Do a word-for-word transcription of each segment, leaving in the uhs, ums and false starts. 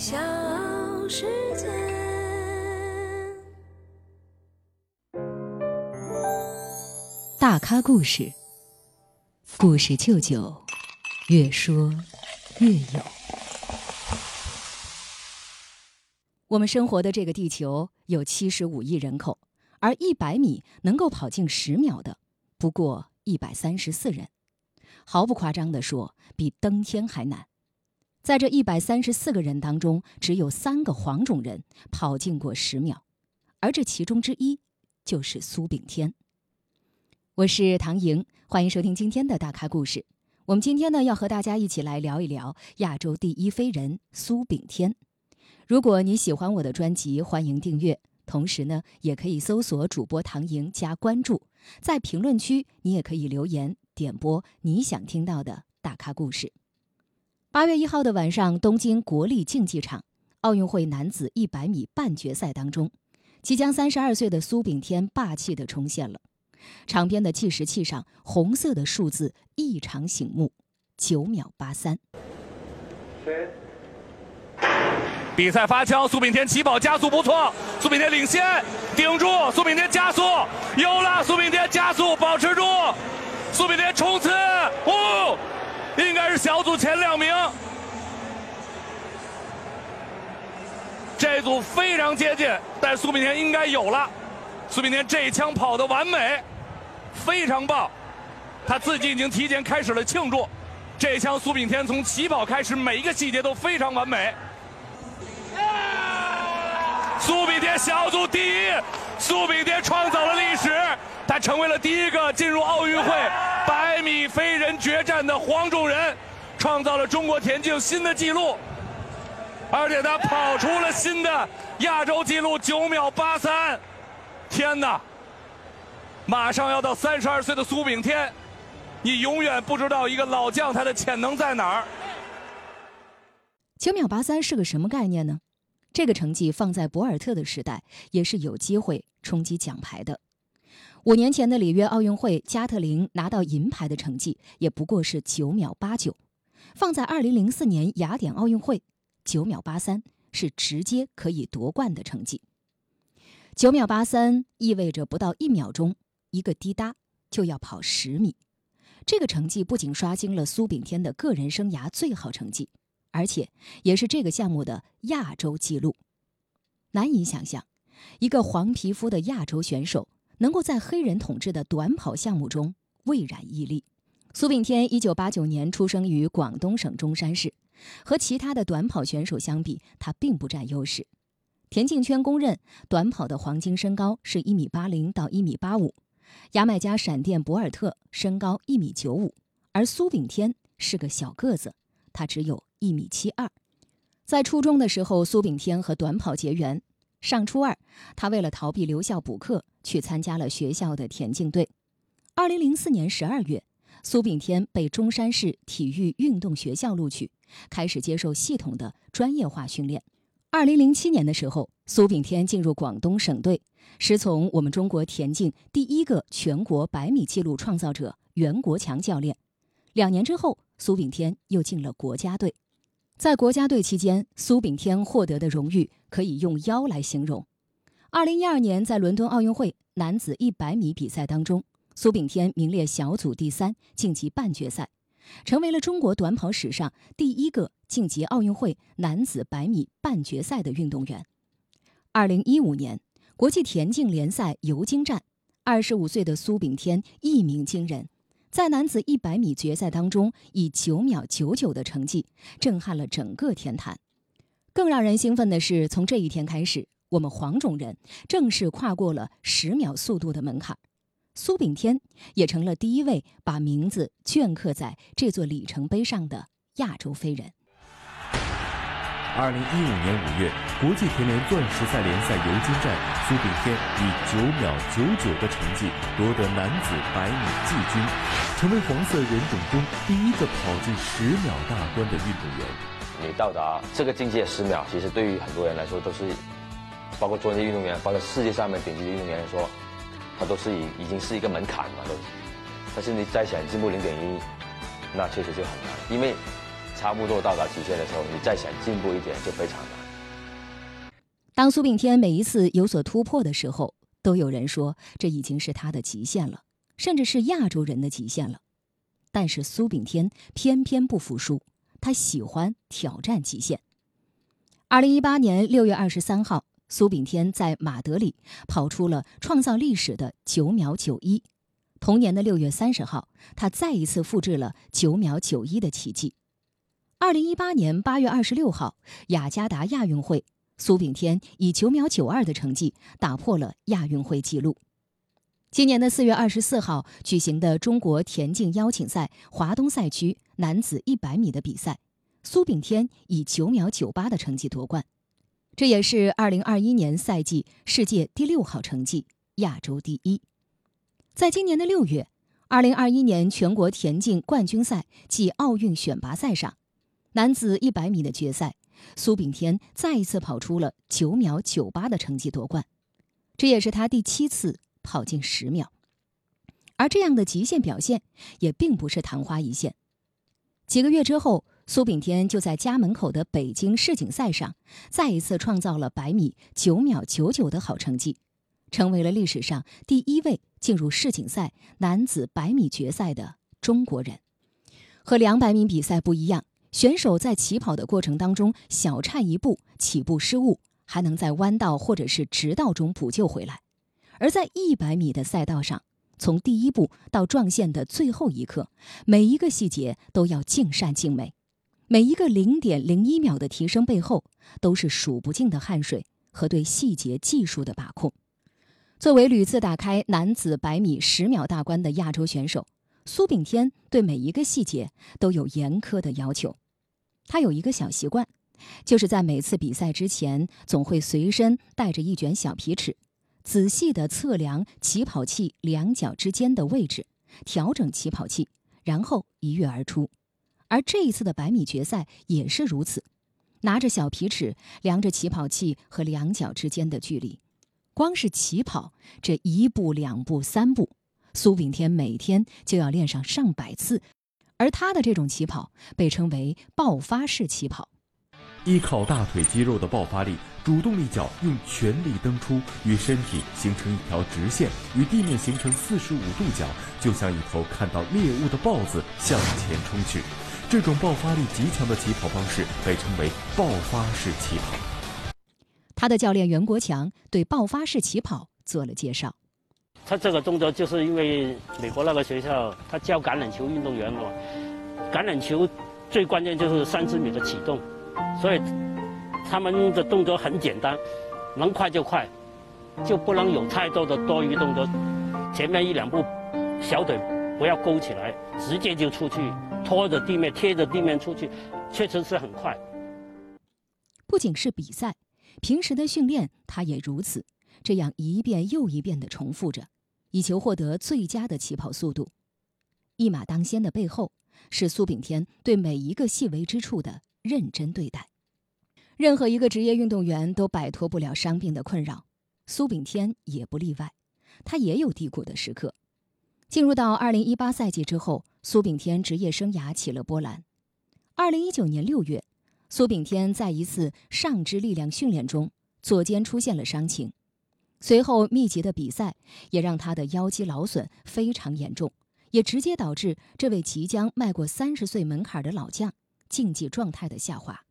小世界。大咖故事，故事舅舅，越说越有。我们生活的这个地球有七十五亿人口，而一百米能够跑进十秒的，不过一百三十四人。毫不夸张地说，比登天还难。在这一百三十四个人当中，只有三个黄种人跑进过十秒，而这其中之一就是苏炳添。我是唐莹，欢迎收听今天的大咖故事。我们今天呢，要和大家一起来聊一聊亚洲第一飞人苏炳添。如果你喜欢我的专辑，欢迎订阅，同时呢，也可以搜索主播唐莹加关注，在评论区你也可以留言点播你想听到的大咖故事。八月一号的晚上，东京国立竞技场奥运会男子一百米半决赛当中，即将三十二岁的苏炳添霸气地冲线了。场边的计时器上红色的数字异常醒目，九秒八三。比赛发枪，苏炳添起跑加速不错，苏炳添领先，顶住，苏炳添加速有了，苏炳添加速保持住，苏炳添冲刺，哦，应该是小组前两名。这组非常接近，但苏炳添应该有了。苏炳添这一枪跑得完美，非常棒，他自己已经提前开始了庆祝。这一枪苏炳添从起跑开始，每一个细节都非常完美。苏炳添小组第一，苏炳添创造了历史，他成为了第一个进入奥运会百米飞人决战的黄种人，创造了中国田径新的纪录，而且他跑出了新的亚洲纪录九秒八三。天哪，马上要到三十二岁的苏炳添，你永远不知道一个老将他的潜能在哪儿。九秒八三是个什么概念呢？这个成绩放在博尔特的时代也是有机会冲击奖牌的。五年前的里约奥运会，加特林拿到银牌的成绩也不过是九秒八九，放在二零零四年雅典奥运会，九秒八三是直接可以夺冠的成绩。九秒八三意味着不到一秒钟，一个滴答就要跑十米。这个成绩不仅刷新了苏炳添的个人生涯最好成绩，而且也是这个项目的亚洲纪录。难以想象，一个黄皮肤的亚洲选手能够在黑人统治的短跑项目中巍然屹立。苏炳添一九八九年出生于广东省中山市，和其他的短跑选手相比，他并不占优势。田径圈公认短跑的黄金身高是一米八零到一米八五，牙买加闪电博尔特身高一米九五，而苏炳添是个小个子，他只有一米七二。在初中的时候，苏炳添和短跑结缘，上初二他为了逃避留校补课，去参加了学校的田径队。二零零四年十二月，苏炳添被中山市体育运动学校录取，开始接受系统的专业化训练。二零零七年的时候，苏炳添进入广东省队，师从我们中国田径第一个全国百米纪录创造者袁国强教练。两年之后，苏炳添又进了国家队。在国家队期间，苏炳添获得的荣誉可以用妖来形容。二零一二年在伦敦奥运会男子一百米比赛当中，苏炳添名列小组第三，晋级半决赛，成为了中国短跑史上第一个晋级奥运会男子百米半决赛的运动员。二零一五年国际田径联赛尤金站，二十五岁的苏炳添一鸣惊人，在男子一百米决赛当中以九秒九九的成绩震撼了整个田坛。更让人兴奋的是，从这一天开始，我们黄种人正式跨过了十秒速度的门槛，苏炳添也成了第一位把名字镌刻在这座里程碑上的亚洲飞人。二零一五年五月，国际田联钻石赛联赛尤金站，苏炳添以九秒九九的成绩夺得男子百米季军，成为黄色人种中第一个跑进十秒大关的运动员。你到达这个境界十秒，其实对于很多人来说都是，包括专业运动员，包括世界上面顶级的运动员来说，它都是已已经是一个门槛嘛，都。但是你再想进步零点一，那确实就很难，因为。差不多到达极限的时候，你再想进步一点就非常难。当苏炳添每一次有所突破的时候，都有人说这已经是他的极限了，甚至是亚洲人的极限了。但是苏炳添偏偏不服输，他喜欢挑战极限。二零一八年六月二十三号，苏炳添在马德里跑出了创造历史的九秒九一。同年的六月三十号，他再一次复制了九秒九一的奇迹。二零一八年八月二十六号，雅加达亚运会，苏炳添以九秒九二的成绩打破了亚运会纪录。今年的四月二十四号举行的中国田径邀请赛华东赛区男子一百米的比赛，苏炳添以九秒九八的成绩夺冠，这也是二零二一年赛季世界第六好成绩，亚洲第一。在今年的六月，二零二一年全国田径冠军赛暨奥运选拔赛上，男子一百米的决赛，苏炳添再一次跑出了九秒九八的成绩夺冠，这也是他第七次跑进十秒，而这样的极限表现也并不是昙花一现。几个月之后，苏炳添就在家门口的北京世锦赛上，再一次创造了百米九秒九九的好成绩，成为了历史上第一位进入世锦赛男子百米决赛的中国人。和两百米比赛不一样，选手在起跑的过程当中小差一步、起步失误，还能在弯道或者是直道中补救回来。而在一百米的赛道上，从第一步到撞线的最后一刻，每一个细节都要尽善尽美，每一个 零点零一 秒的提升背后，都是数不尽的汗水和对细节技术的把控。作为屡次打开男子百米十秒大关的亚洲选手，苏炳添对每一个细节都有严苛的要求。他有一个小习惯，就是在每次比赛之前，总会随身带着一卷小皮尺，仔细地测量起跑器两脚之间的位置，调整起跑器，然后一跃而出。而这一次的百米决赛也是如此，拿着小皮尺量着起跑器和两脚之间的距离。光是起跑这一步两步三步，苏炳添每天就要练上上百次，而他的这种起跑被称为爆发式起跑。依靠大腿肌肉的爆发力，主动力脚用全力蹬出，与身体形成一条直线，与地面形成四十五度角，就像一头看到猎物的豹子向前冲去。这种爆发力极强的起跑方式被称为爆发式起跑。他的教练袁国强对爆发式起跑做了介绍。他这个动作就是因为美国那个学校，他教橄榄球运动员嘛，橄榄球最关键就是三十米的启动，所以他们的动作很简单，能快就快，就不能有太多的多余动作。前面一两步，小腿不要勾起来，直接就出去，拖着地面，贴着地面出去，确实是很快。不仅是比赛，平时的训练他也如此，这样一遍又一遍地重复着，以求获得最佳的起跑速度。一马当先的背后，是苏炳添对每一个细微之处的认真对待。任何一个职业运动员都摆脱不了伤病的困扰，苏炳添也不例外，他也有低谷的时刻。进入到二零一八赛季之后，苏炳添职业生涯起了波澜。二零一九年六月，苏炳添在一次上肢力量训练中，左肩出现了伤情，随后密集的比赛也让他的腰肌劳损非常严重，也直接导致这位即将迈过三十岁门槛的老将竞技状态的下滑，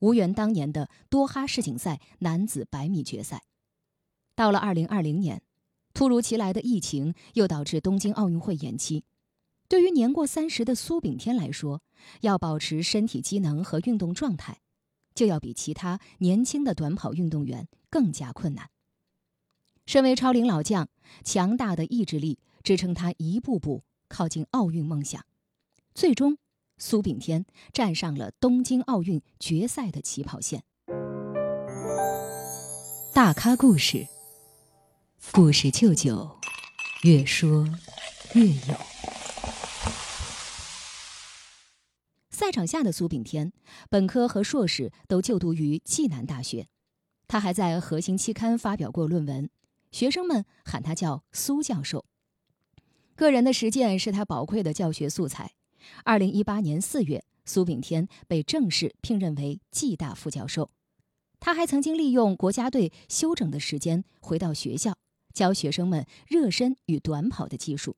无缘当年的多哈世锦赛男子百米决赛。到了二零二零年，突如其来的疫情又导致东京奥运会延期。对于年过三十的苏炳添来说，要保持身体机能和运动状态，就要比其他年轻的短跑运动员更加困难。身为超龄老将，强大的意志力支撑他一步步靠近奥运梦想。最终，苏炳添站上了东京奥运决赛的起跑线。大咖故事，故事舅舅，越说越有。赛场下的苏炳添，本科和硕士都就读于暨南大学，他还在核心期刊发表过论文，学生们喊他叫苏教授。个人的实践是他宝贵的教学素材。二零一八年四月，苏炳添被正式聘任为暨大副教授。他还曾经利用国家队休整的时间回到学校，教学生们热身与短跑的技术。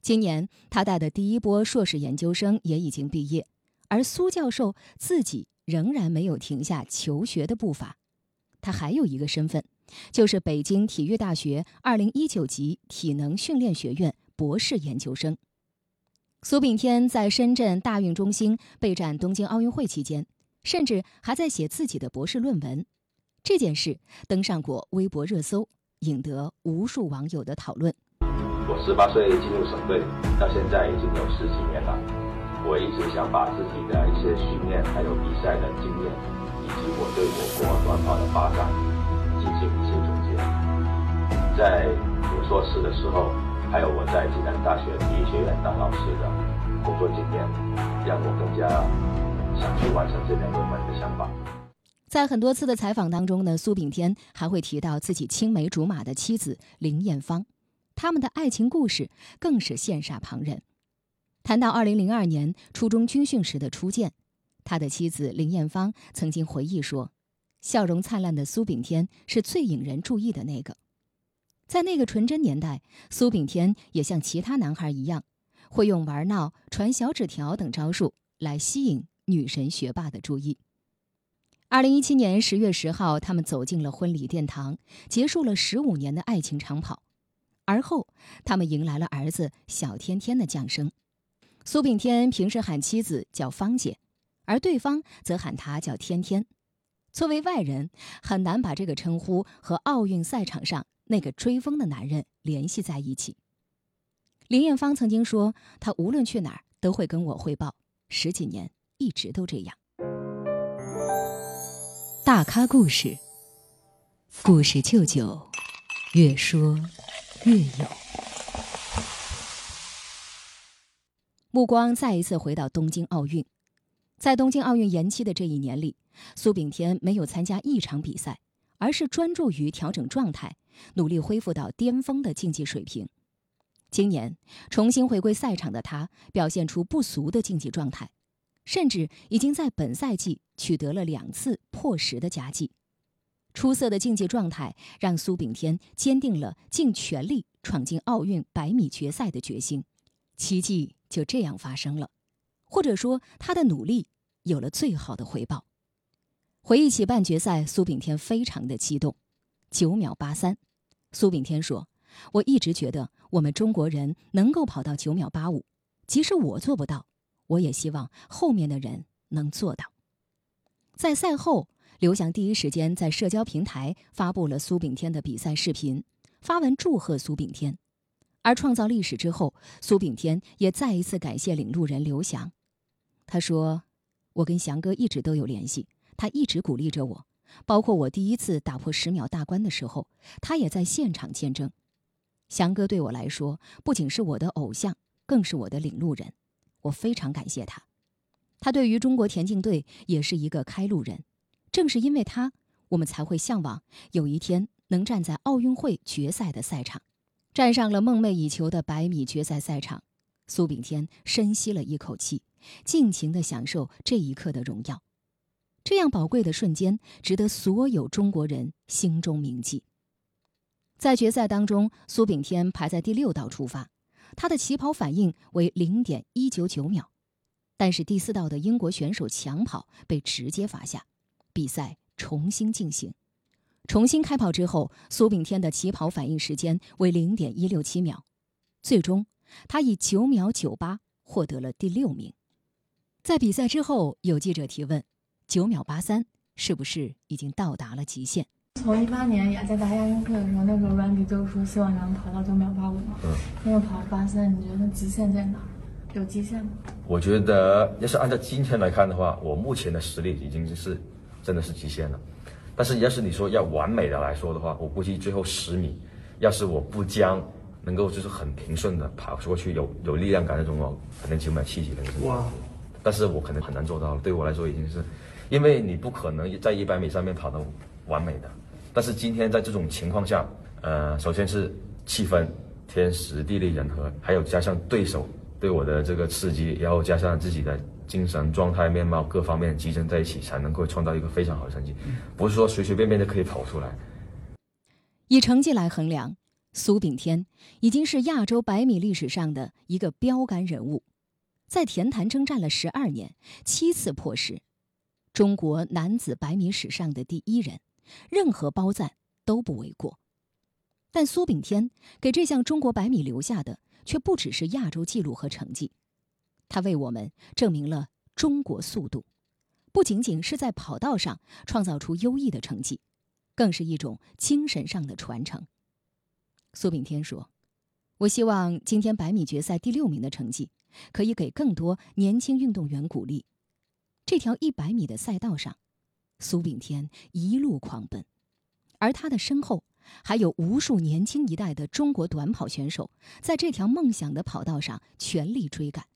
今年他带的第一波硕士研究生也已经毕业，而苏教授自己仍然没有停下求学的步伐。他还有一个身份，就是北京体育大学二零一九级体能训练学院博士研究生。苏炳添在深圳大运中心备战东京奥运会期间，甚至还在写自己的博士论文。这件事登上过微博热搜，引得无数网友的讨论。我十八岁进入省队，到现在已经有十几年了。我一直想把自己的一些训练还有比赛的经验，以及我对我国短跑的发展进行一些总结。在读硕士的时候，还有我在暨南大学体育学院当老师的工作经验，让我更加想去完成这两个门的想法。在很多次的采访当中呢，苏炳添还会提到自己青梅竹马的妻子林艳芳。他们的爱情故事更是羡煞旁人。谈到二零零二年初中军训时的初见，他的妻子林艳芳曾经回忆说，笑容灿烂的苏炳添是最引人注意的那个。在那个纯真年代，苏炳添也像其他男孩一样，会用玩闹、传小纸条等招数来吸引女神学霸的注意。二零一七年十月十号，他们走进了婚礼殿堂，结束了十五年的爱情长跑。而后他们迎来了儿子小天天的降生。苏炳添平时喊妻子叫芳姐，而对方则喊他叫天天。作为外人，很难把这个称呼和奥运赛场上那个追风的男人联系在一起。林艳芳曾经说，她无论去哪儿都会跟我汇报，十几年一直都这样。大咖故事，故事舅舅越说越有。目光再一次回到东京奥运。在东京奥运延期的这一年里，苏炳添没有参加一场比赛，而是专注于调整状态，努力恢复到巅峰的竞技水平。今年重新回归赛场的他，表现出不俗的竞技状态，甚至已经在本赛季取得了两次破十的佳绩。出色的竞技状态让苏炳添坚定了尽全力闯进奥运百米决赛的决心，奇迹就这样发生了，或者说他的努力有了最好的回报。回忆起半决赛，苏炳添非常的激动，九秒八三。苏炳添说：“我一直觉得我们中国人能够跑到九秒八五，即使我做不到，我也希望后面的人能做到。”在赛后，刘翔第一时间在社交平台发布了苏炳添的比赛视频，发文祝贺苏炳添。而创造历史之后，苏炳添也再一次感谢领路人刘翔。他说：“我跟翔哥一直都有联系，他一直鼓励着我，包括我第一次打破十秒大关的时候，他也在现场见证。翔哥对我来说，不仅是我的偶像，更是我的领路人，我非常感谢他。他对于中国田径队也是一个开路人。正是因为他，我们才会向往有一天能站在奥运会决赛的赛场，站上了梦寐以求的百米决赛赛场。”苏炳添深吸了一口气，尽情地享受这一刻的荣耀。这样宝贵的瞬间，值得所有中国人心中铭记。在决赛当中，苏炳添排在第六道出发，他的起跑反应为 零点一九九 秒，但是第四道的英国选手抢跑被直接罚下。比赛重新进行，重新开跑之后，苏炳添的起跑反应时间为 零点一六七 秒，最终他以九秒九八获得了第六名。在比赛之后，有记者提问，九秒八三是不是已经到达了极限？从一八年雅加达亚运会的时候，那时候 Randy 就说希望能跑到九秒八五嘛，那个跑八三，你觉得极限在哪？有极限吗？我觉得要是按照今天来看的话，我目前的实力已经是。真的是极限了，但是要是你说要完美的来说的话，我估计最后十米，要是我不将能够就是很平顺的爬过去，有有力量感那种哦，可能九秒七几的那种。哇！但是我可能很难做到了，对我来说已经是，因为你不可能在一百米上面跑得完美的。但是今天在这种情况下，呃，首先是气氛、天时、地利、人和，还有加上对手对我的这个刺激，然后加上自己的精神状态、面貌各方面集中在一起，才能够创造一个非常好的成绩，不是说随随便便就可以跑出来。以成绩来衡量，苏炳添已经是亚洲百米历史上的一个标杆人物，在田坛征战了十二年，七次破十，中国男子百米史上的第一人，任何褒赞都不为过。但苏炳添给这项中国百米留下的却不只是亚洲纪录和成绩，他为我们证明了中国速度，不仅仅是在跑道上创造出优异的成绩，更是一种精神上的传承。苏炳添说：“我希望今天百米决赛第六名的成绩，可以给更多年轻运动员鼓励。这条一百米的赛道上，苏炳添一路狂奔，而他的身后。”还有无数年轻一代的中国短跑选手在这条梦想的跑道上全力追赶，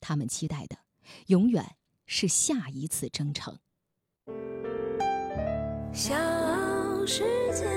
他们期待的永远是下一次征程。小世界。